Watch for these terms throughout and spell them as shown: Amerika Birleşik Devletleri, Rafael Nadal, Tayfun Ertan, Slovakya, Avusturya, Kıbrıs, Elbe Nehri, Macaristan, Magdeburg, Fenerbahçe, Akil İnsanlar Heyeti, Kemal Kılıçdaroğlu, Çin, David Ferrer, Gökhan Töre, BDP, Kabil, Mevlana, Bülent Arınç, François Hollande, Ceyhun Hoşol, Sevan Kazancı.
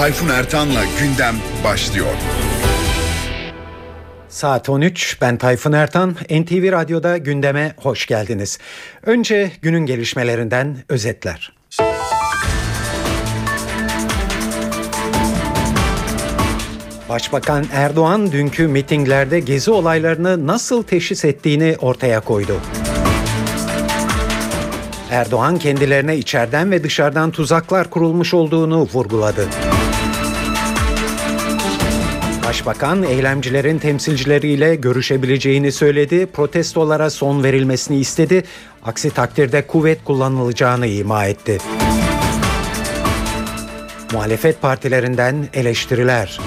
Tayfun Ertan'la gündem başlıyor. Saat 13, ben Tayfun Ertan. NTV Radyo'da gündeme hoş geldiniz. Önce günün gelişmelerinden özetler. Başbakan Erdoğan dünkü mitinglerde gezi olaylarını nasıl teşhis ettiğini ortaya koydu. Erdoğan kendilerine içeriden ve dışarıdan tuzaklar kurulmuş olduğunu vurguladı. Başbakan eylemcilerin temsilcileriyle görüşebileceğini söyledi, protestolara son verilmesini istedi, aksi takdirde kuvvet kullanılacağını ima etti. Muhalefet partilerinden eleştiriler.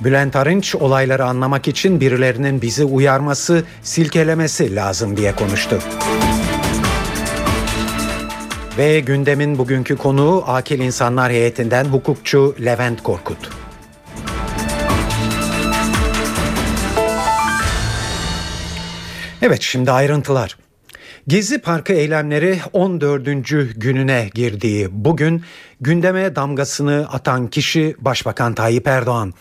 Bülent Arınç olayları anlamak için birilerinin bizi uyarması, silkelemesi lazım diye konuştu. Ve gündemin bugünkü konuğu Akil İnsanlar Heyeti'nden hukukçu Levent Korkut. Evet, şimdi ayrıntılar. Gezi Parkı eylemleri 14. gününe girdiği bugün gündeme damgasını atan kişi Başbakan Tayyip Erdoğan.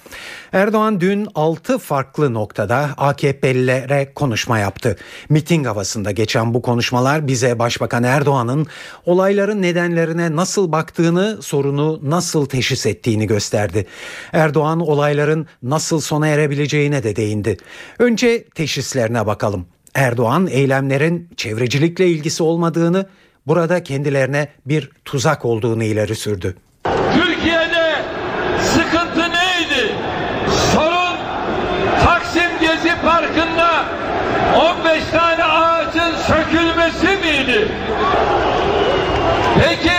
Erdoğan dün 6 farklı noktada AKP'lilere konuşma yaptı. Miting havasında geçen bu konuşmalar bize Başbakan Erdoğan'ın olayların nedenlerine nasıl baktığını, sorunu nasıl teşhis ettiğini gösterdi. Erdoğan olayların nasıl sona erebileceğine de değindi. Önce teşhislerine bakalım. Erdoğan eylemlerin çevrecilikle ilgisi olmadığını, burada kendilerine bir tuzak olduğunu ileri sürdü. Türkiye'de sıkıntı neydi? Sorun Taksim Gezi Parkı'nda 15 tane ağacın sökülmesi miydi? Peki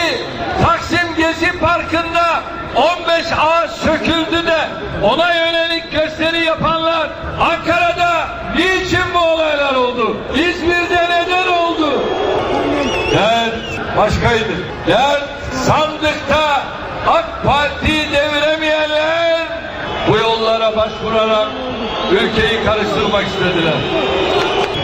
Taksim Gezi Parkı'nda 15 ağaç söküldü de ona yönelik gösteri yapanlar Ankara'da niçin bu olaylar oldu? İzmir'de neden oldu? Dert başkaydı. Dert sandıkta AK Parti'yi deviremeyenler bu yollara başvurarak ülkeyi karıştırmak istediler.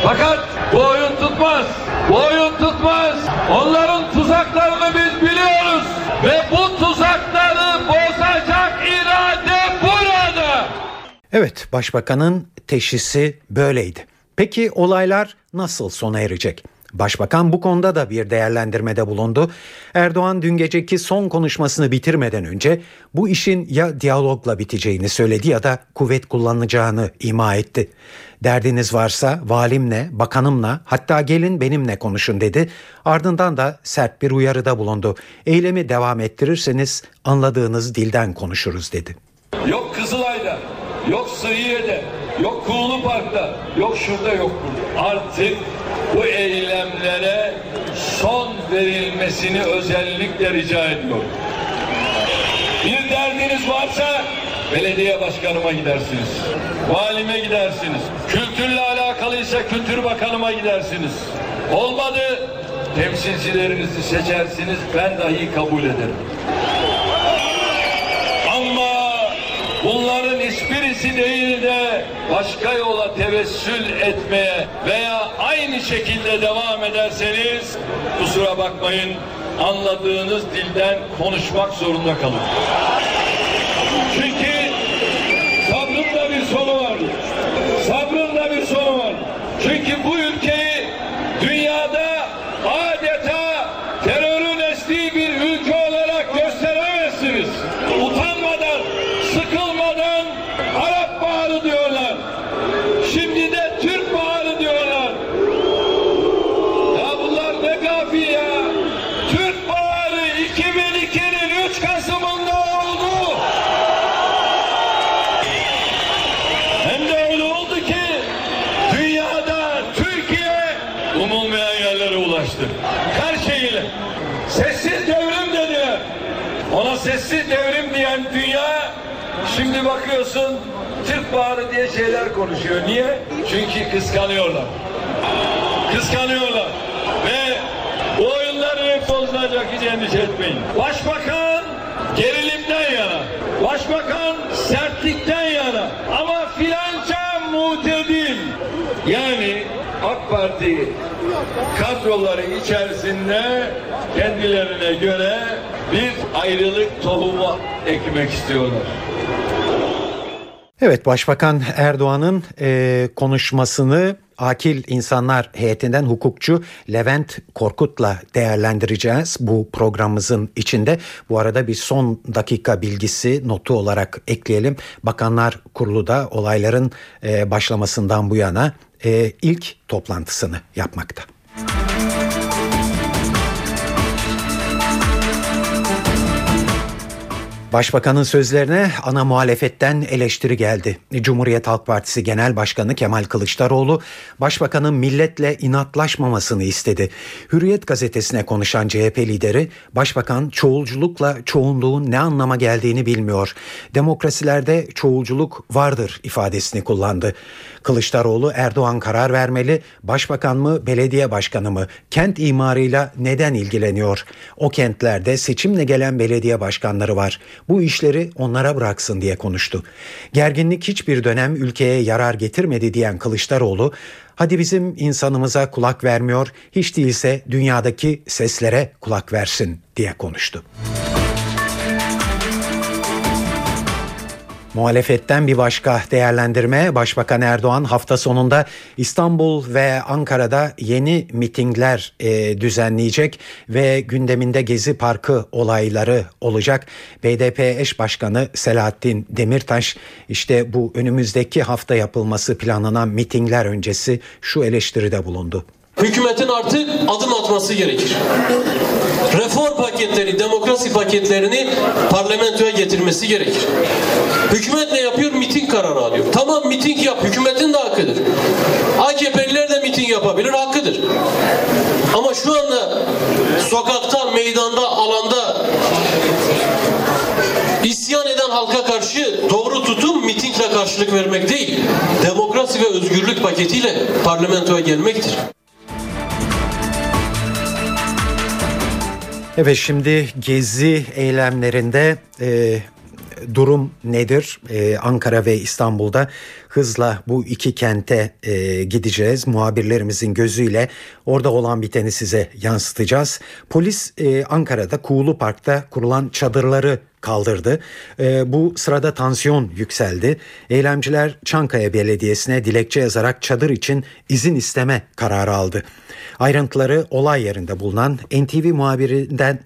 Fakat bu oyun tutmaz. Bu oyun tutmaz. Onların tuzaklarını biz biliyoruz ve bu tuzakları bozacak irade burada. Evet, Başbakan'ın teşhisi böyleydi. Peki olaylar nasıl sona erecek? Başbakan bu konuda da bir değerlendirmede bulundu. Erdoğan dün geceki son konuşmasını bitirmeden önce bu işin ya diyalogla biteceğini söyledi ya da kuvvet kullanılacağını ima etti. Derdiniz varsa valimle, bakanımla, hatta gelin benimle konuşun dedi. Ardından da sert bir uyarıda bulundu. Eylemi devam ettirirseniz anladığınız dilden konuşuruz dedi. Yok Kızılay'da, yok Suriye'de, yok Kuğulu Park'ta, yok şurada, yok burada. Artık bu eylemlere son verilmesini özellikle rica ediyorum. Bir derdiniz varsa belediye başkanıma gidersiniz, valime gidersiniz, kültürle alakalıysa kültür bakanıma gidersiniz. Olmadı temsilcilerinizi seçersiniz, ben dahi kabul ederim. Ama bunların hiçbirisi değil de başka yola tevessül etmeye veya aynı şekilde devam ederseniz kusura bakmayın, anladığınız dilden konuşmak zorunda kalın. Çünkü sabrın da bir sonu var. Sabrın da bir sonu var. Çünkü bu ülkeyi dünyada adeta terörün estiği bir ülke olarak gösteremezsiniz. Utanmadan, sıkılmadan Arap Baharı diyorlar. Şimdi de Türk Baharı diyorlar. Ya bunlar ne gafil ya. Türk Baharı 2002'nin 3 Kasım'ında oldu. Hem de öyle oldu ki dünyada Türkiye umulmayan yerlere ulaştı. Her şeyle. Sessiz devrim dediler. Ona sessiz devrim diyen dünya şimdi bakıyorsun Türk Baharı diye şeyler konuşuyor. Niye? Çünkü kıskanıyorlar. Kıskanıyorlar. Ve bu oyunların hep bozulacak, hiç endişe etmeyin. Başbakan gerilimden yana. Başbakan sertlikten yana. Ama filanca mutedil. Yani AK AK Parti kadroları içerisinde kendilerine göre bir ayrılık tohumu ekmek istiyorlar. Evet, Başbakan Erdoğan'ın konuşmasını Akil İnsanlar Heyeti'nden hukukçu Levent Korkut'la değerlendireceğiz bu programımızın içinde. Bu arada bir son dakika bilgisi notu olarak ekleyelim. Bakanlar Kurulu da olayların başlamasından bu yana ilk toplantısını yapmakta. Başbakanın sözlerine ana muhalefetten eleştiri geldi. Cumhuriyet Halk Partisi Genel Başkanı Kemal Kılıçdaroğlu, Başbakan'ın milletle inatlaşmamasını istedi. Hürriyet gazetesine konuşan CHP lideri, Başbakan çoğulculukla çoğunluğun ne anlama geldiğini bilmiyor. Demokrasilerde çoğulculuk vardır ifadesini kullandı. Kılıçdaroğlu, Erdoğan karar vermeli, Başbakan mı, belediye başkanı mı? Kent imarıyla neden ilgileniyor? O kentlerde seçimle gelen belediye başkanları var. Bu işleri onlara bıraksın diye konuştu. Gerginlik hiçbir dönem ülkeye yarar getirmedi diyen Kılıçdaroğlu, hadi bizim insanımıza kulak vermiyor, hiç değilse dünyadaki seslere kulak versin diye konuştu. Muhalefetten bir başka değerlendirme, Başbakan Erdoğan hafta sonunda İstanbul ve Ankara'da yeni mitingler düzenleyecek ve gündeminde Gezi Parkı olayları olacak. BDP eş başkanı Selahattin Demirtaş, işte bu önümüzdeki hafta yapılması planlanan mitingler öncesi şu eleştiride bulundu. Hükümetin artık adım atması gerekir. Reform paketleri, demokrasi paketlerini parlamentoya getirmesi gerekir. Hükümet ne yapıyor? Miting kararı alıyor. Tamam, miting yap. Hükümetin de hakkıdır. AKP'liler de miting yapabilir, hakkıdır. Ama şu anda sokakta, meydanda, alanda isyan eden halka karşı doğru tutum mitingle karşılık vermek değil, demokrasi ve özgürlük paketiyle parlamentoya gelmektir. Evet, şimdi Gezi eylemlerinde durum nedir? Ankara ve İstanbul'da hızla bu iki kente gideceğiz. Muhabirlerimizin gözüyle orada olan biteni size yansıtacağız. Polis Ankara'da Kuğulu Park'ta kurulan çadırları kaldırdı. Bu sırada tansiyon yükseldi. Eylemciler Çankaya Belediyesi'ne dilekçe yazarak çadır için izin isteme kararı aldı. Ayrıntıları olay yerinde bulunan NTV muhabirinden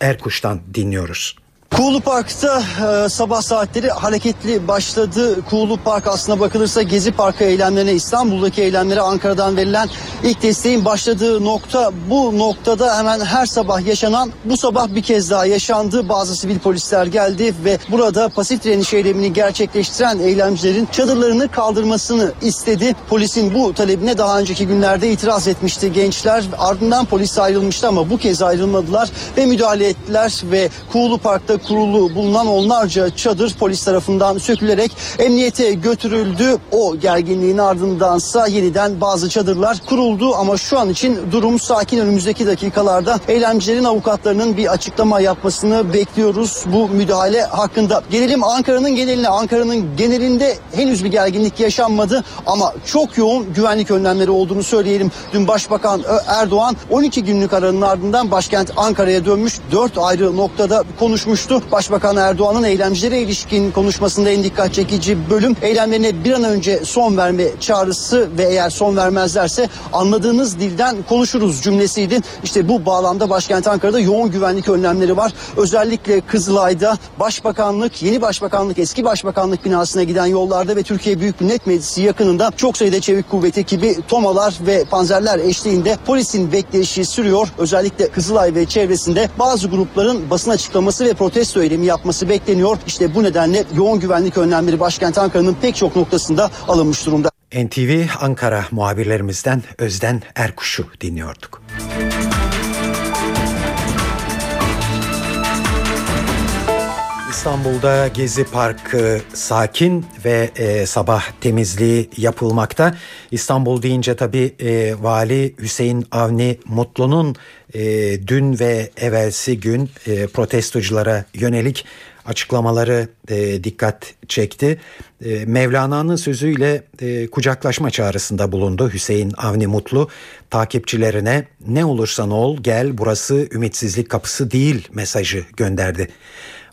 Erkuş'tan dinliyoruz. Kuğulu Park'ta sabah saatleri hareketli başladı. Kuğulu Park aslına bakılırsa Gezi Parkı eylemlerine, İstanbul'daki eylemlere Ankara'dan verilen ilk desteğin başladığı nokta. Bu noktada hemen her sabah yaşanan, bu sabah bir kez daha yaşandı. Bazı sivil polisler geldi ve burada pasif direniş eylemini gerçekleştiren eylemcilerin çadırlarını kaldırmasını istedi. Polisin bu talebine daha önceki günlerde itiraz etmişti gençler. Ardından polis ayrılmıştı ama bu kez ayrılmadılar ve müdahale ettiler ve Kuğulu Park'ta kurulu bulunan onlarca çadır polis tarafından sökülerek emniyete götürüldü. O gerginliğin ardındansa yeniden bazı çadırlar kuruldu ama şu an için durum sakin. Önümüzdeki dakikalarda eylemcilerin avukatlarının bir açıklama yapmasını bekliyoruz bu müdahale hakkında. Gelelim Ankara'nın geneline. Ankara'nın genelinde henüz bir gerginlik yaşanmadı ama çok yoğun güvenlik önlemleri olduğunu söyleyelim. Dün Başbakan Erdoğan 12 günlük aranın ardından başkent Ankara'ya dönmüş, 4 ayrı noktada konuşmuştu. Başbakan Erdoğan'ın eylemcilere ilişkin konuşmasında en dikkat çekici bölüm, eylemlerine bir an önce son verme çağrısı ve eğer son vermezlerse anladığınız dilden konuşuruz cümlesiydi. İşte bu bağlamda başkent Ankara'da yoğun güvenlik önlemleri var. Özellikle Kızılay'da Başbakanlık, yeni Başbakanlık, eski Başbakanlık binasına giden yollarda ve Türkiye Büyük Millet Meclisi yakınında çok sayıda çevik kuvvet ekibi tomalar ve panzerler eşliğinde polisin bekleyişi sürüyor. Özellikle Kızılay ve çevresinde bazı grupların basın açıklaması ve protesto eylemi yapması bekleniyor. İşte bu nedenle yoğun güvenlik önlemleri başkent Ankara'nın pek çok noktasında alınmış durumda. NTV Ankara muhabirlerimizden Özden Erkuş'u dinliyorduk. İstanbul'da Gezi Parkı sakin ve sabah temizliği yapılmakta. İstanbul deyince tabii Vali Hüseyin Avni Mutlu'nun dün ve evvelsi gün protestoculara yönelik açıklamaları dikkat çekti. Mevlana'nın sözüyle kucaklaşma çağrısında bulundu Hüseyin Avni Mutlu. Takipçilerine "Ne olursan ol gel, burası ümitsizlik kapısı değil" mesajı gönderdi.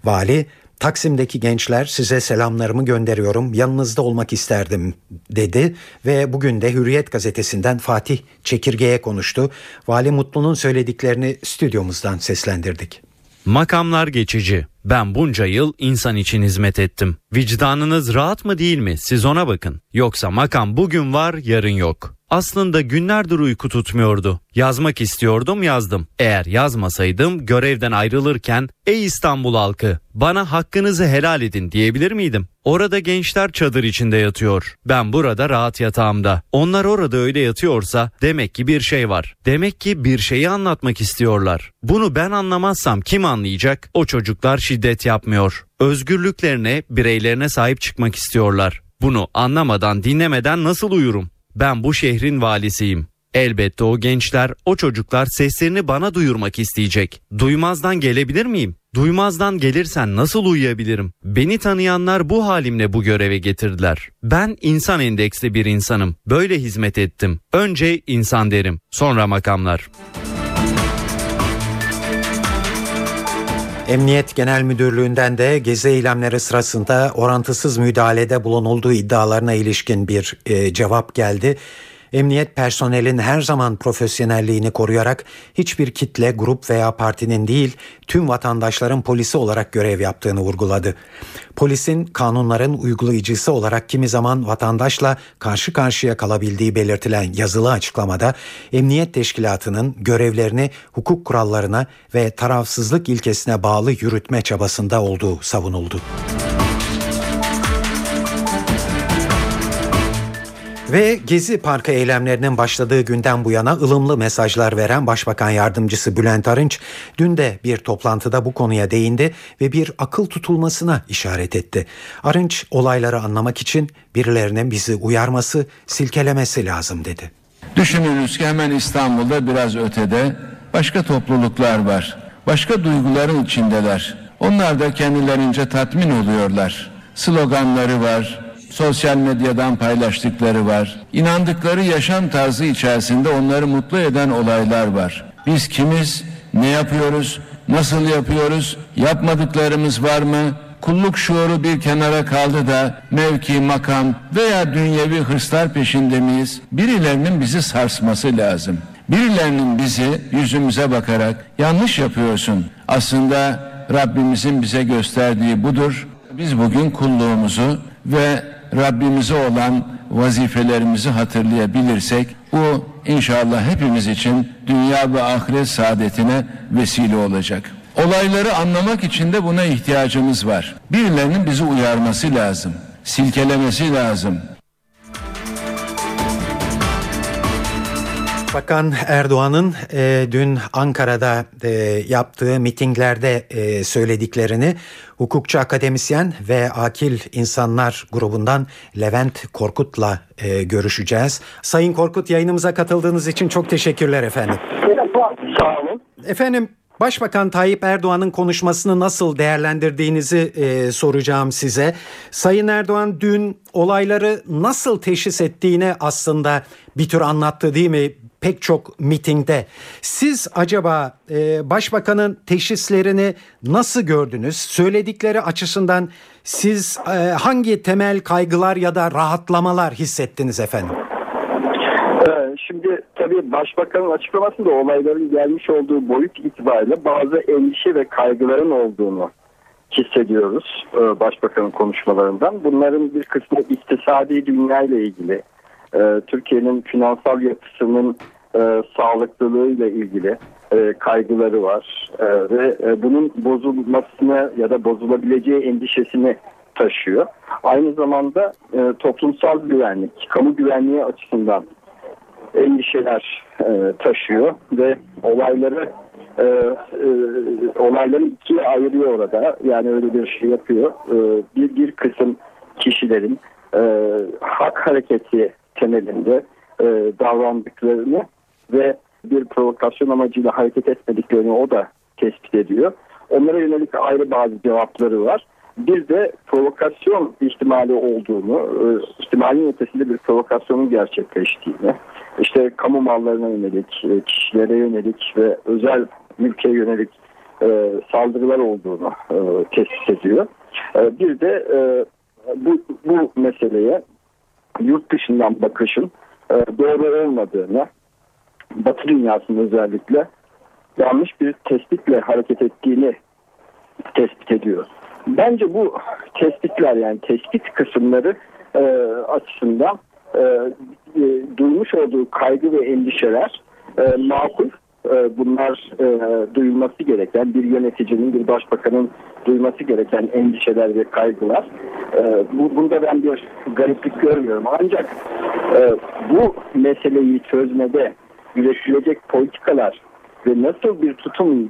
Vali, "Taksim'deki gençler, size selamlarımı gönderiyorum. Yanınızda olmak isterdim" dedi ve bugün de Hürriyet gazetesinden Fatih Çekirge'ye konuştu. Vali Mutlu'nun söylediklerini stüdyomuzdan seslendirdik. "Makamlar geçici. Ben bunca yıl insan için hizmet ettim. Vicdanınız rahat mı değil mi? Siz ona bakın. Yoksa makam bugün var, yarın yok. Aslında günlerdir uyku tutmuyordu. Yazmak istiyordum, yazdım. Eğer yazmasaydım görevden ayrılırken 'Ey İstanbul halkı, bana hakkınızı helal edin' diyebilir miydim? Orada gençler çadır içinde yatıyor. Ben burada rahat yatağımda. Onlar orada öyle yatıyorsa demek ki bir şey var. Demek ki bir şeyi anlatmak istiyorlar. Bunu ben anlamazsam kim anlayacak? O çocuklar şiddet yapmıyor. Özgürlüklerine, bireylerine sahip çıkmak istiyorlar. Bunu anlamadan, dinlemeden nasıl uyurum? Ben bu şehrin valisiyim. Elbette o gençler, o çocuklar seslerini bana duyurmak isteyecek. Duymazdan gelebilir miyim? Duymazdan gelirsen nasıl uyuyabilirim? Beni tanıyanlar bu halimle bu göreve getirdiler. Ben insan endeksli bir insanım. Böyle hizmet ettim. Önce insan derim, sonra makamlar." Emniyet Genel Müdürlüğü'nden de gezi eylemleri sırasında orantısız müdahalede bulunulduğu iddialarına ilişkin bir cevap geldi. Emniyet, "Personelin her zaman profesyonelliğini koruyarak hiçbir kitle, grup veya partinin değil, tüm vatandaşların polisi olarak görev yaptığını vurguladı. Polisin kanunların uygulayıcısı olarak kimi zaman vatandaşla karşı karşıya kalabildiği belirtilen yazılı açıklamada emniyet teşkilatının görevlerini hukuk kurallarına ve tarafsızlık ilkesine bağlı yürütme çabasında olduğu savunuldu." Ve Gezi Parkı eylemlerinin başladığı günden bu yana ılımlı mesajlar veren Başbakan Yardımcısı Bülent Arınç dün de bir toplantıda bu konuya değindi ve bir akıl tutulmasına işaret etti. Arınç, "Olayları anlamak için birilerinin bizi uyarması, silkelemesi lazım" dedi. "Düşününüz ki hemen İstanbul'da biraz ötede başka topluluklar var. Başka duyguların içindeler. Onlar da kendilerince tatmin oluyorlar. Sloganları var. Sosyal medyadan paylaştıkları var. İnandıkları yaşam tarzı içerisinde onları mutlu eden olaylar var. Biz kimiz? Ne yapıyoruz? Nasıl yapıyoruz? Yapmadıklarımız var mı? Kulluk şuuru bir kenara kaldı da mevki, makam veya dünyevi hırslar peşinde miyiz? Birilerinin bizi sarsması lazım. Birilerinin bizi yüzümüze bakarak 'yanlış yapıyorsun.' Aslında Rabbimizin bize gösterdiği budur. Biz bugün kulluğumuzu ve Rabbimize olan vazifelerimizi hatırlayabilirsek bu inşallah hepimiz için dünya ve ahiret saadetine vesile olacak. Olayları anlamak için de buna ihtiyacımız var. Birilerinin bizi uyarması lazım, silkelemesi lazım." Bakan Erdoğan'ın dün Ankara'da yaptığı mitinglerde söylediklerini hukukçu akademisyen ve Akil İnsanlar grubundan Levent Korkut'la görüşeceğiz. Sayın Korkut, yayınımıza katıldığınız için çok teşekkürler efendim. Sağ olun. Efendim, Başbakan Tayyip Erdoğan'ın konuşmasını nasıl değerlendirdiğinizi soracağım size. Sayın Erdoğan dün olayları nasıl teşhis ettiğini aslında bir tür anlattı değil mi? Pek çok mitingde. Siz acaba Başbakan'ın teşhislerini nasıl gördünüz? Söyledikleri açısından siz hangi temel kaygılar ya da rahatlamalar hissettiniz efendim? Şimdi tabii Başbakan'ın açıklamasında olayların gelmiş olduğu boyut itibariyle bazı endişe ve kaygıların olduğunu hissediyoruz Başbakan'ın konuşmalarından. Bunların bir kısmı iktisadi dünya ile ilgili, Türkiye'nin finansal yapısının sağlıklılığıyla ilgili kaygıları var ve bunun bozulmasını ya da bozulabileceği endişesini taşıyor. Aynı zamanda toplumsal güvenlik, kamu güvenliği açısından endişeler taşıyor ve olayları ikiye ayırıyor orada. Yani öyle bir şey yapıyor. Bir kısım kişilerin hak hareketi temelinde davrandıklarını ve bir provokasyon amacıyla hareket etmediklerini o da tespit ediyor. Onlara yönelik ayrı bazı cevapları var. Bir de provokasyon ihtimali olduğunu, ihtimalin ötesinde bir provokasyonun gerçekleştiğini, işte kamu mallarına yönelik, kişilere yönelik ve özel mülke yönelik saldırılar olduğunu tespit ediyor. Bir de bu meseleye yurt dışından bakışın doğru olmadığını, Batı dünyasının özellikle yanlış bir tespitle hareket ettiğini tespit ediyor. Bence bu tespitler, yani tespit kısımları açısından duymuş olduğu kaygı ve endişeler makul. Bunlar duyulması gereken, bir yöneticinin, bir başbakanın duyması gereken endişeler ve kaygılar. Bunda ben bir gariplik görmüyorum. Ancak bu meseleyi çözmede üretilecek politikalar ve nasıl bir tutum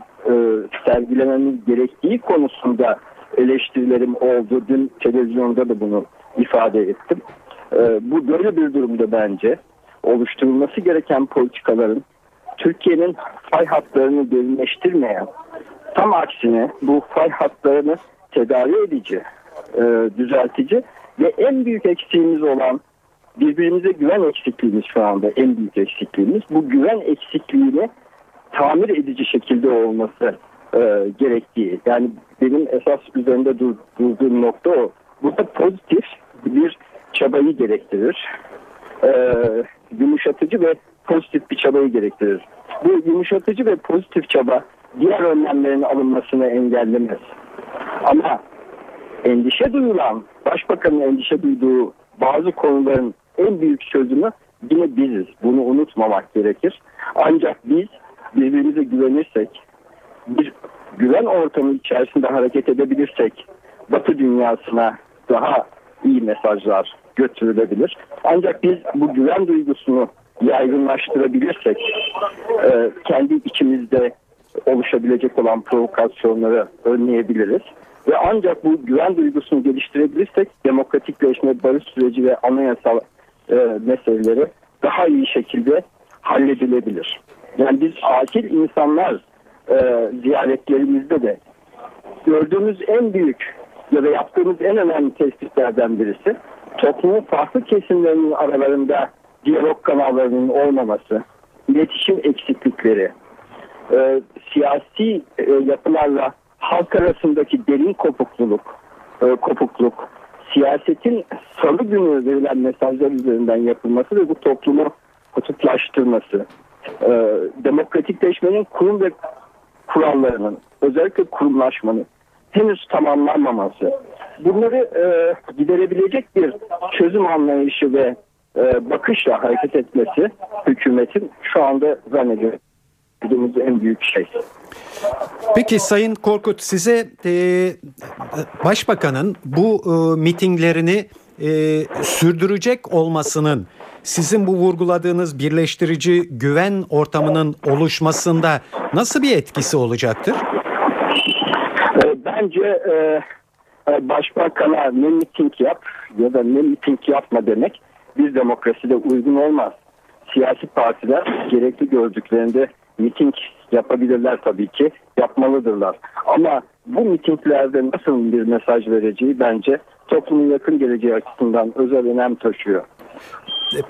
sergilememiz gerektiği konusunda eleştirilerim oldu. Dün televizyonda da bunu ifade ettim. Bu böyle bir durumda bence oluşturulması gereken politikaların Türkiye'nin fay hatlarını derinleştirmeyen, tam aksine bu fay hatlarını tedavi edici, düzeltici ve en büyük eksiğimiz olan birbirimize güven eksikliğimiz şu anda en büyük eksikliğimiz. Bu güven eksikliğini tamir edici şekilde olması gerektiği. Yani benim esas üzerinde durduğum nokta o. Bu da pozitif bir çabayı gerektirir. Yumuşatıcı ve pozitif bir çabayı gerektirir. Bu yumuşatıcı ve pozitif çaba diğer önlemlerin alınmasını engellemez. Ama endişe duyulan, başbakanın endişe duyduğu bazı konuların en büyük çözümü yine biziz. Bunu unutmamak gerekir. Ancak biz birbirimize güvenirsek, bir güven ortamı içerisinde hareket edebilirsek Batı dünyasına daha iyi mesajlar götürülebilir. Ancak biz bu güven duygusunu yaygınlaştırabilirsek kendi içimizde oluşabilecek olan provokasyonları önleyebiliriz. Ve ancak bu güven duygusunu geliştirebilirsek demokratikleşme, barış süreci ve anayasal meseleleri daha iyi şekilde halledilebilir. Yani biz akil insanlar ziyaretlerimizde de gördüğümüz en büyük ya da yaptığımız en önemli tespitlerden birisi toplumun farklı kesimlerinin aralarında diyalog kanallarının olmaması, iletişim eksiklikleri, siyasi yapılarla halk arasındaki derin kopukluk, siyasetin salı günü verilen mesajlar üzerinden yapılması ve bu toplumu kutuplaştırması, demokratikleşmenin kurum ve kurallarının, özellikle kurumlaşmanın henüz tamamlanmaması, bunları giderebilecek bir çözüm anlayışı ve bakışla hareket etmesi hükümetin şu anda zannediyorum en büyük şey. Peki Sayın Korkut, size Başbakan'ın bu mitinglerini sürdürecek olmasının sizin bu vurguladığınız birleştirici güven ortamının oluşmasında nasıl bir etkisi olacaktır? Bence Başbakan'a ne miting yap ya da ne miting yapma demek bir demokraside uygun olmaz. Siyasi partiler gerekli gördüklerinde miting yapabilirler tabii ki, yapmalıdırlar. Ama bu mitinglerde nasıl bir mesaj vereceği bence toplumun yakın geleceği açısından özel önem taşıyor.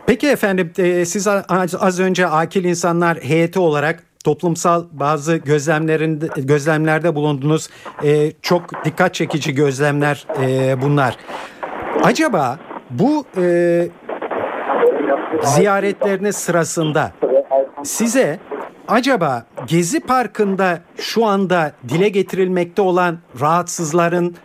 Peki efendim, siz az önce akil insanlar heyeti olarak toplumsal bazı gözlemlerde bulundunuz. Çok dikkat çekici gözlemler bunlar. Acaba bu ziyaretleriniz sırasında size acaba Gezi Parkı'nda şu anda dile getirilmekte olan rahatsızların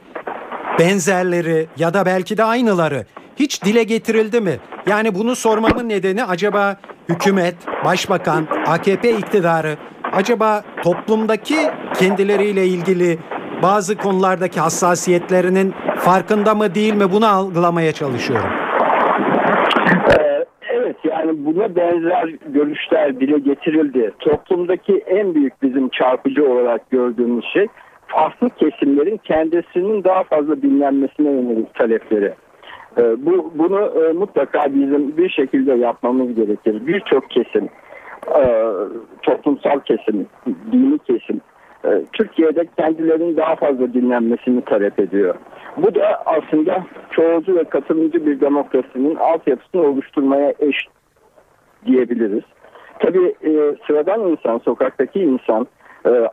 benzerleri ya da belki de aynıları hiç dile getirildi mi? Yani bunu sormamın nedeni acaba hükümet, başbakan, AKP iktidarı acaba toplumdaki kendileriyle ilgili bazı konulardaki hassasiyetlerinin farkında mı değil mi? Bunu algılamaya çalışıyorum. Evet, yani buna benzer görüşler dile getirildi. Toplumdaki en büyük bizim çarpıcı olarak gördüğümüz şey farklı kesimlerin kendisinin daha fazla bilinmesine yönelik talepleri. Bunu mutlaka bizim bir şekilde yapmamız gerekir. Birçok kesim, toplumsal kesim, dini kesim Türkiye'de kendilerinin daha fazla dinlenmesini talep ediyor. Bu da aslında çoğulcu ve katılımcı bir demokrasinin altyapısını oluşturmaya eş diyebiliriz. Tabii sıradan insan, sokaktaki insan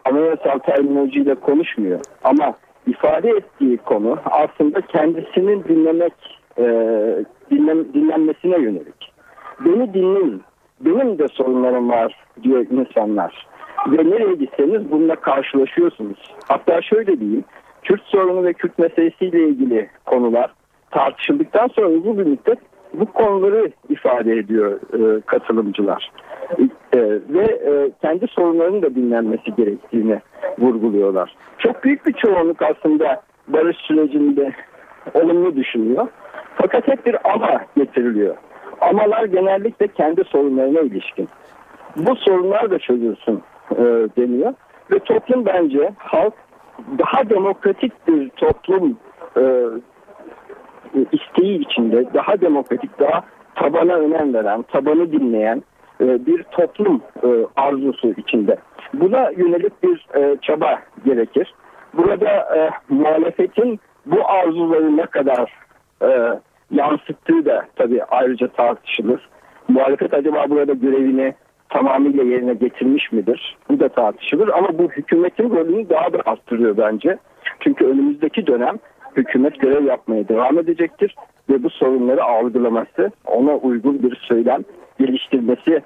anayasal terminolojiyle konuşmuyor. Ama ifade ettiği konu aslında kendisinin dinlenmesine yönelik. Beni dinleyin, benim de sorunlarım var diyor insanlar. Ve nereye gitseniz bununla karşılaşıyorsunuz. Hatta şöyle diyeyim, Kürt sorunu ve Kürt meselesiyle ilgili konular tartışıldıktan sonra uzun bir müddet bu konuları ifade ediyor katılımcılar. Ve kendi sorunlarının da dinlenmesi gerektiğini vurguluyorlar. Çok büyük bir çoğunluk aslında barış sürecinde olumlu düşünüyor. Fakat hep bir ama getiriliyor. Amalar genellikle kendi sorunlarına ilişkin. Bu sorunlar da çözülsün deniyor. Ve toplum, bence halk daha demokratik bir toplum isteği içinde, daha demokratik, daha tabana önem veren, tabanı dinleyen bir toplum arzusu içinde. Buna yönelik bir çaba gerekir. Burada muhalefetin bu arzuları ne kadar yansıttığı da tabii ayrıca tartışılır. Muhalefet acaba burada görevini tamamıyla yerine getirmiş midir? Bu da tartışılır ama bu hükümetin rolünü daha da arttırıyor bence. Çünkü önümüzdeki dönem hükümet görev yapmaya devam edecektir ve bu sorunları algılaması, ona uygun bir söylem geliştirmesi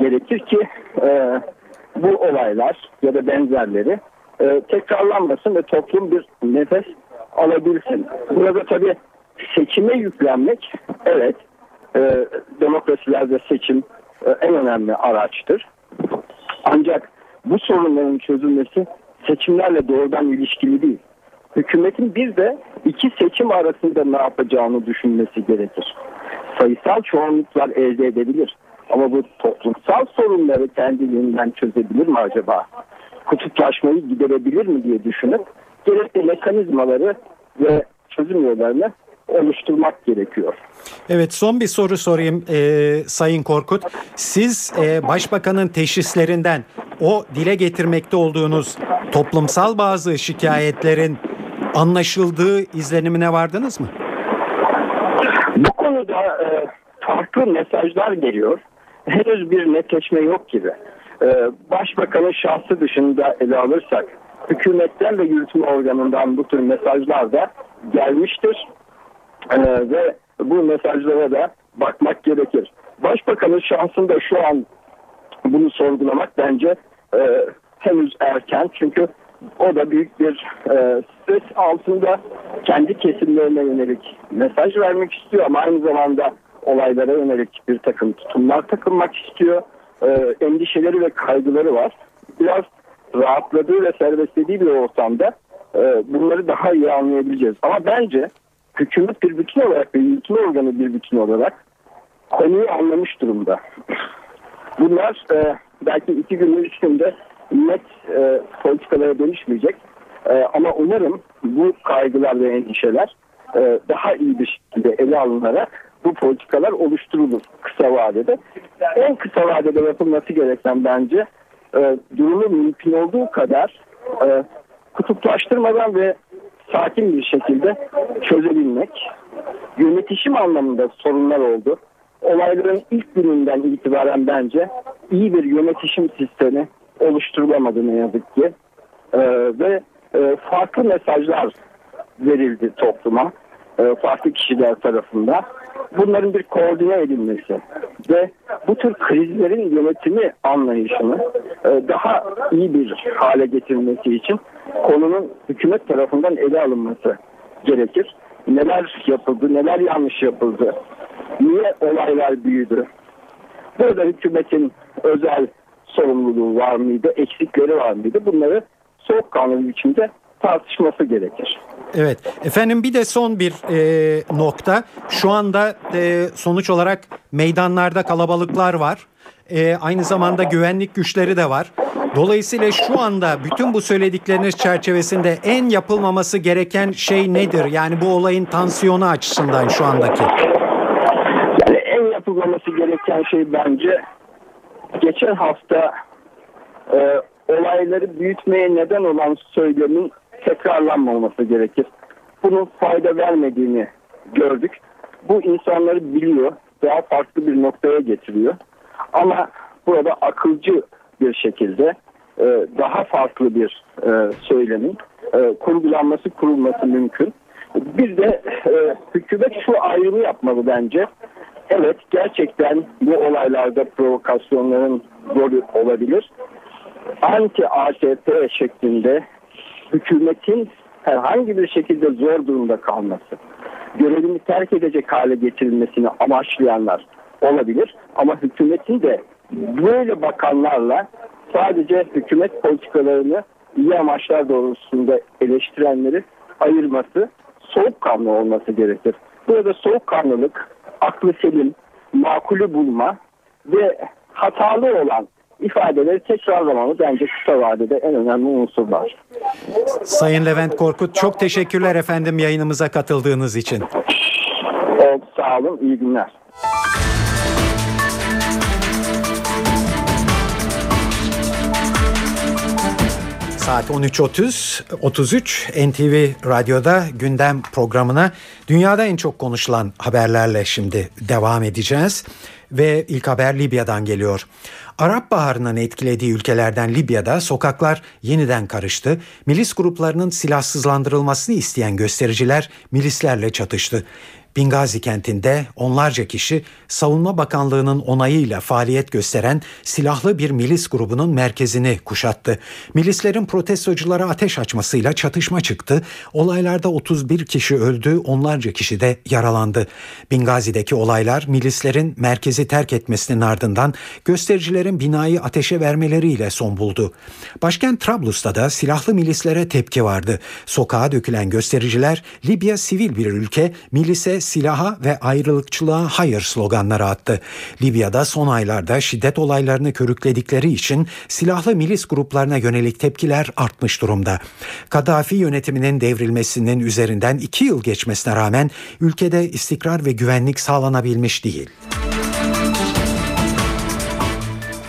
gerekir ki bu olaylar ya da benzerleri tekrarlanmasın ve toplum bir nefes alabilsin. Burada tabii seçime yüklenmek, evet, demokrasilerde seçim en önemli araçtır. Ancak bu sorunların çözülmesi seçimlerle doğrudan ilişkili değil. Hükümetin bir de iki seçim arasında ne yapacağını düşünmesi gerekir. Sayısal çoğunluklar elde edebilir. Ama bu toplumsal sorunları kendiliğinden çözebilir mi acaba? Kutuplaşmayı giderebilir mi diye düşünüp gerekli mekanizmaları ve çözüm yollarını oluşturmak gerekiyor. Evet, son bir soru sorayım Sayın Korkut. Siz Başbakan'ın teşhislerinden o dile getirmekte olduğunuz toplumsal bazı şikayetlerin anlaşıldığı izlenimine vardınız mı? Bu konuda farklı mesajlar geliyor. Henüz bir netleşme yok gibi. Başbakanın şahsı dışında ele alırsak hükümetten ve yürütme organından bu tür mesajlar da gelmiştir. Ve bu mesajlara da bakmak gerekir. Başbakanın şahsında şu an bunu sorgulamak bence henüz erken. Çünkü o da büyük bir stres altında, kendi kesimlerine yönelik mesaj vermek istiyor ama aynı zamanda olaylara yönelik bir takım tutumlar takılmak istiyor. Endişeleri ve kaygıları var. Biraz rahatladığı ve serbestlediği bir ortamda bunları daha iyi anlayabileceğiz. Ama bence hükümet bir bütün olarak ve yürütme organı bir bütün olarak konuyu anlamış durumda. Bunlar belki 2 gün, 3 günde net politikalara dönüşmeyecek. Ama umarım bu kaygılar ve endişeler daha iyi bir şekilde ele alınarak bu politikalar oluşturulur kısa vadede. En kısa vadede yapılması gereken bence durumu mümkün olduğu kadar kutuplaştırmadan ve sakin bir şekilde çözebilmek. Yönetişim anlamında sorunlar oldu. Olayların ilk gününden itibaren bence iyi bir yönetişim sistemi oluşturulamadı ne yazık ki. Ve farklı mesajlar verildi topluma. Farklı kişiler tarafından. Bunların bir koordine edilmesi ve bu tür krizlerin yönetimi anlayışını daha iyi bir hale getirilmesi için konunun hükümet tarafından ele alınması gerekir. Neler yapıldı, neler yanlış yapıldı, niye olaylar büyüdü? Burada hükümetin özel sorumluluğu var mıydı, eksikleri var mıydı? Bunları soğukkanlı bir biçimde tartışması gerekir. Evet efendim, bir de son bir nokta. Şu anda sonuç olarak meydanlarda kalabalıklar var. Aynı zamanda güvenlik güçleri de var. Dolayısıyla şu anda bütün bu söyledikleriniz çerçevesinde en yapılmaması gereken şey nedir? Yani bu olayın tansiyonu açısından şu andaki. Yani en yapılmaması gereken şey bence geçen hafta olayları büyütmeye neden olan söylemin tekrarlanmaması gerekir. Bunun fayda vermediğini gördük. Bu insanları biliyor, daha farklı bir noktaya getiriyor. Ama burada akılcı bir şekilde daha farklı bir söylemin kurulması mümkün. Bir de hükümet şu ayrımı yapmalı bence. Evet, gerçekten bu olaylarda provokasyonların rolü olabilir. Anti-AKP şeklinde hükümetin herhangi bir şekilde zor durumda kalması, görevini terk edecek hale getirilmesini amaçlayanlar olabilir. Ama hükümetin de böyle bakanlarla sadece hükümet politikalarını iyi amaçlar doğrultusunda eleştirenleri ayırması, soğukkanlı olması gerekir. Burada soğukkanlılık, aklı selim, makulü bulma ve hatalı olan ifadeleri tekrarlamamız bence kısa vadede en önemli unsurlar. Sayın Levent Korkut, çok teşekkürler efendim yayınımıza katıldığınız için. Evet, sağ olun, iyi günler. Saat 13.33 NTV Radyo'da gündem programına dünyada en çok konuşulan haberlerle şimdi devam edeceğiz. Ve ilk haber Libya'dan geliyor. Arap Baharı'nın etkilediği ülkelerden Libya'da sokaklar yeniden karıştı. Milis gruplarının silahsızlandırılmasını isteyen göstericiler milislerle çatıştı. Bingazi kentinde onlarca kişi Savunma Bakanlığı'nın onayıyla faaliyet gösteren silahlı bir milis grubunun merkezini kuşattı. Milislerin protestoculara ateş açmasıyla çatışma çıktı. Olaylarda 31 kişi öldü, onlarca kişi de yaralandı. Bingazi'deki olaylar milislerin merkezi terk etmesinin ardından göstericilerin binayı ateşe vermeleriyle son buldu. Başkent Trablus'ta da silahlı milislere tepki vardı. Sokağa dökülen göstericiler Libya sivil bir ülke, milise silaha ve ayrılıkçılığa hayır sloganları attı. Libya'da son aylarda şiddet olaylarını körükledikleri için silahlı milis gruplarına yönelik tepkiler artmış durumda. Kaddafi yönetiminin devrilmesinin üzerinden 2 yıl geçmesine rağmen ülkede istikrar ve güvenlik sağlanabilmiş değil.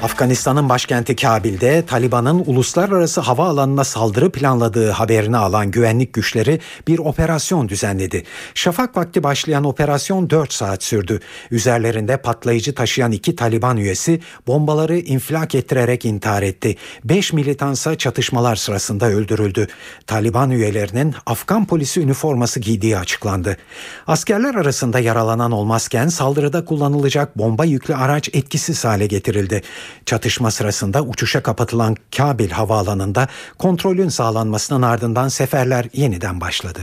Afganistan'ın başkenti Kabil'de Taliban'ın uluslararası havaalanına saldırı planladığı haberini alan güvenlik güçleri bir operasyon düzenledi. Şafak vakti başlayan operasyon 4 saat sürdü. Üzerlerinde patlayıcı taşıyan 2 Taliban üyesi bombaları infilak ettirerek intihar etti. 5 militansa çatışmalar sırasında öldürüldü. Taliban üyelerinin Afgan polisi üniforması giydiği açıklandı. Askerler arasında yaralanan olmazken saldırıda kullanılacak bomba yüklü araç etkisiz hale getirildi. Çatışma sırasında uçuşa kapatılan Kabil havaalanında kontrolün sağlanmasının ardından seferler yeniden başladı.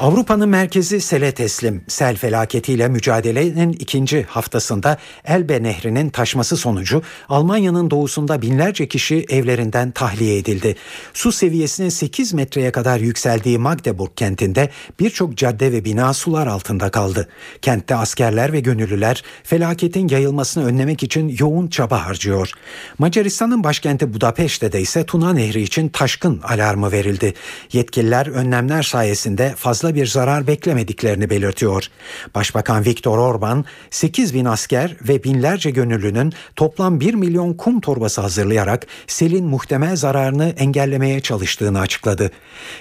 Avrupa'nın merkezi sele teslim. Sel felaketiyle mücadelenin 2. haftasında Elbe Nehri'nin taşması sonucu Almanya'nın doğusunda binlerce kişi evlerinden tahliye edildi. Su seviyesinin 8 metreye kadar yükseldiği Magdeburg kentinde birçok cadde ve bina sular altında kaldı. Kentte askerler ve gönüllüler felaketin yayılmasını önlemek için yoğun çaba harcıyor. Macaristan'ın başkenti Budapeşte'de ise Tuna Nehri için taşkın alarmı verildi. Yetkililer önlemler sayesinde fazla bir zarar beklemediklerini belirtiyor. Başbakan Viktor Orban 8.000 asker ve binlerce gönüllünün toplam 1 milyon kum torbası hazırlayarak selin muhtemel zararını engellemeye çalıştığını açıkladı.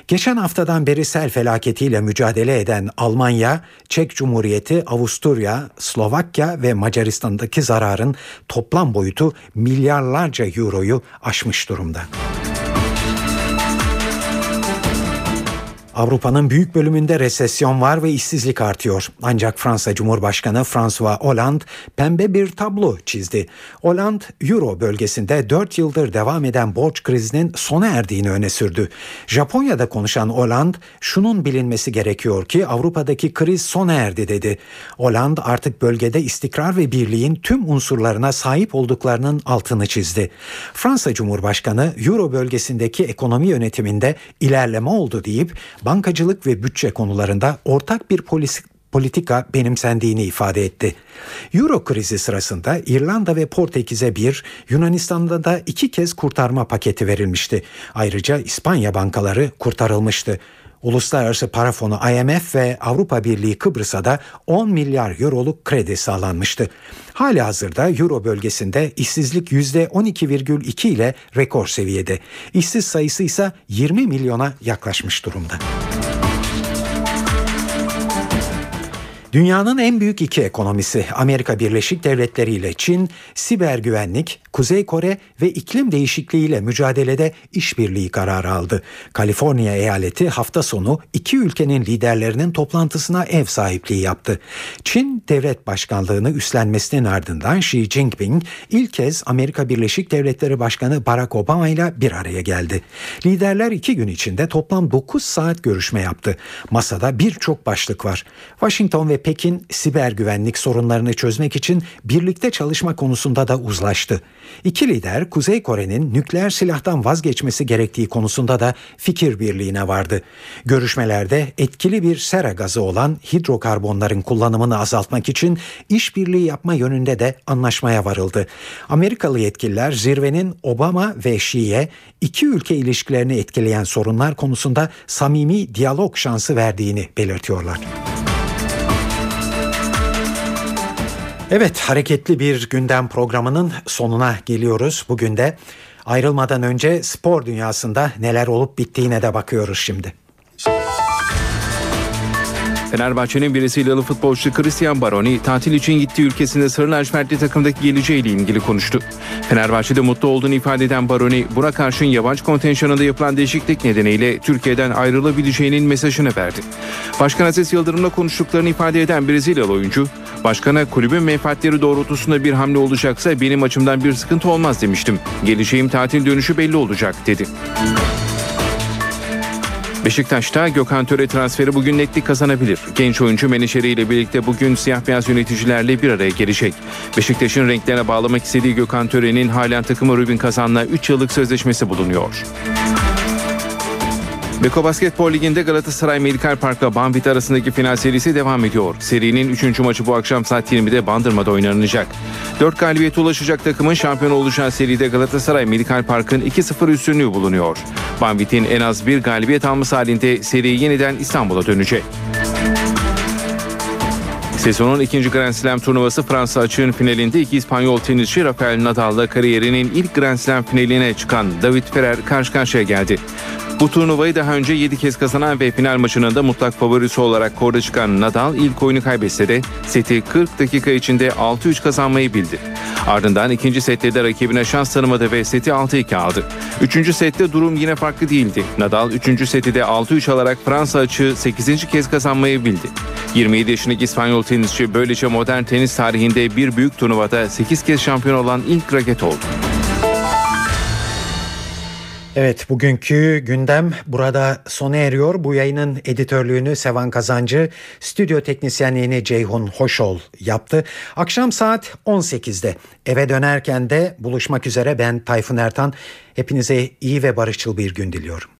Geçen haftadan beri sel felaketiyle mücadele eden Almanya, Çek Cumhuriyeti, Avusturya, Slovakya ve Macaristan'daki zararın toplam boyutu milyarlarca euroyu aşmış durumda. Avrupa'nın büyük bölümünde resesyon var ve işsizlik artıyor. Ancak Fransa Cumhurbaşkanı François Hollande pembe bir tablo çizdi. Hollande, Euro bölgesinde 4 yıldır devam eden borç krizinin sona erdiğini öne sürdü. Japonya'da konuşan Hollande, şunun bilinmesi gerekiyor ki Avrupa'daki kriz sona erdi dedi. Hollande artık bölgede istikrar ve birliğin tüm unsurlarına sahip olduklarının altını çizdi. Fransa Cumhurbaşkanı, Euro bölgesindeki ekonomi yönetiminde ilerleme oldu deyip, bankacılık ve bütçe konularında ortak bir politika benimsendiğini ifade etti. Euro krizi sırasında İrlanda ve Portekiz'e 1, Yunanistan'da da 2 kez kurtarma paketi verilmişti. Ayrıca İspanya bankaları kurtarılmıştı. Uluslararası Para Fonu IMF ve Avrupa Birliği Kıbrıs'a da 10 milyar euroluk kredi sağlanmıştı. Halihazırda Euro bölgesinde işsizlik %12,2 ile rekor seviyede. İşsiz sayısı ise 20 milyona yaklaşmış durumda. Dünyanın en büyük iki ekonomisi Amerika Birleşik Devletleri ile Çin, siber güvenlik, Kuzey Kore ve iklim değişikliğiyle mücadelede işbirliği kararı aldı. Kaliforniya eyaleti hafta sonu iki ülkenin liderlerinin toplantısına ev sahipliği yaptı. Çin devlet başkanlığını üstlenmesinin ardından Xi Jinping ilk kez Amerika Birleşik Devletleri Başkanı Barack Obama ile bir araya geldi. Liderler iki gün içinde toplam 9 saat görüşme yaptı. Masada birçok başlık var. Washington ve Pekin siber güvenlik sorunlarını çözmek için birlikte çalışma konusunda da uzlaştı. İki lider Kuzey Kore'nin nükleer silahtan vazgeçmesi gerektiği konusunda da fikir birliğine vardı. Görüşmelerde etkili bir sera gazı olan hidrokarbonların kullanımını azaltmak için işbirliği yapma yönünde de anlaşmaya varıldı. Amerikalı yetkililer zirvenin Obama ve Xi'ye iki ülke ilişkilerini etkileyen sorunlar konusunda samimi diyalog şansı verdiğini belirtiyorlar. Evet, hareketli bir gündem programının sonuna geliyoruz. Bugün de ayrılmadan önce spor dünyasında neler olup bittiğine de bakıyoruz şimdi. Fenerbahçe'nin Brezilyalı futbolcu Christian Baroni tatil için gittiği ülkesinde sarı lacivertli takımdaki geleceğiyle ilgili konuştu. Fenerbahçe'de mutlu olduğunu ifade eden Baroni, buna karşın yabancı kontenjanında yapılan değişiklik nedeniyle Türkiye'den ayrılabileceğinin mesajını verdi. Başkan Aziz Yıldırım'la konuştuklarını ifade eden Brezilyalı oyuncu, "Başkana kulübün menfaatleri doğrultusunda bir hamle olacaksa benim açımdan bir sıkıntı olmaz demiştim. Geleceğim tatil dönüşü belli olacak" dedi. Beşiktaş'ta Gökhan Töre transferi bugün netlik kazanabilir. Genç oyuncu menajeriyle birlikte bugün siyah beyaz yöneticilerle bir araya gelecek. Beşiktaş'ın renklerine bağlamak istediği Gökhan Töre'nin halen takımı Rubin Kazan'la 3 yıllık sözleşmesi bulunuyor. Beko Basketbol Ligi'nde Galatasaray Medikal Park'la Banvit arasındaki final serisi devam ediyor. Serinin 3. maçı bu akşam saat 20'de Bandırma'da oynanacak. 4 galibiyete ulaşacak takımın şampiyon olacağı seride Galatasaray Medikal Park'ın 2-0 üstünlüğü bulunuyor. Banvit'in en az bir galibiyet alması halinde seri yeniden İstanbul'a dönecek. Sezonun 2. Grand Slam turnuvası Fransa açığın finalinde iki İspanyol tenisçi Rafael Nadal'la kariyerinin ilk Grand Slam finaline çıkan David Ferrer karşı karşıya geldi. Bu turnuvayı daha önce 7 kez kazanan ve final maçının da mutlak favorisi olarak korda çıkan Nadal ilk oyunu kaybetse de seti 40 dakika içinde 6-3 kazanmayı bildi. Ardından ikinci sette de rakibine şans tanımadı ve seti 6-2 aldı. Üçüncü sette durum yine farklı değildi. Nadal üçüncü seti de 6-3 alarak Fransa açığı 8. kez kazanmayı bildi. 27 yaşındaki İspanyol tenisçi böylece modern tenis tarihinde bir büyük turnuvada 8 kez şampiyon olan ilk raket oldu. Evet, bugünkü gündem burada sona eriyor. Bu yayının editörlüğünü Sevan Kazancı, stüdyo teknisyenliğini Ceyhun Hoşol yaptı. Akşam saat 18'de eve dönerken de buluşmak üzere ben Tayfun Ertan. Hepinize iyi ve barışçıl bir gün diliyorum.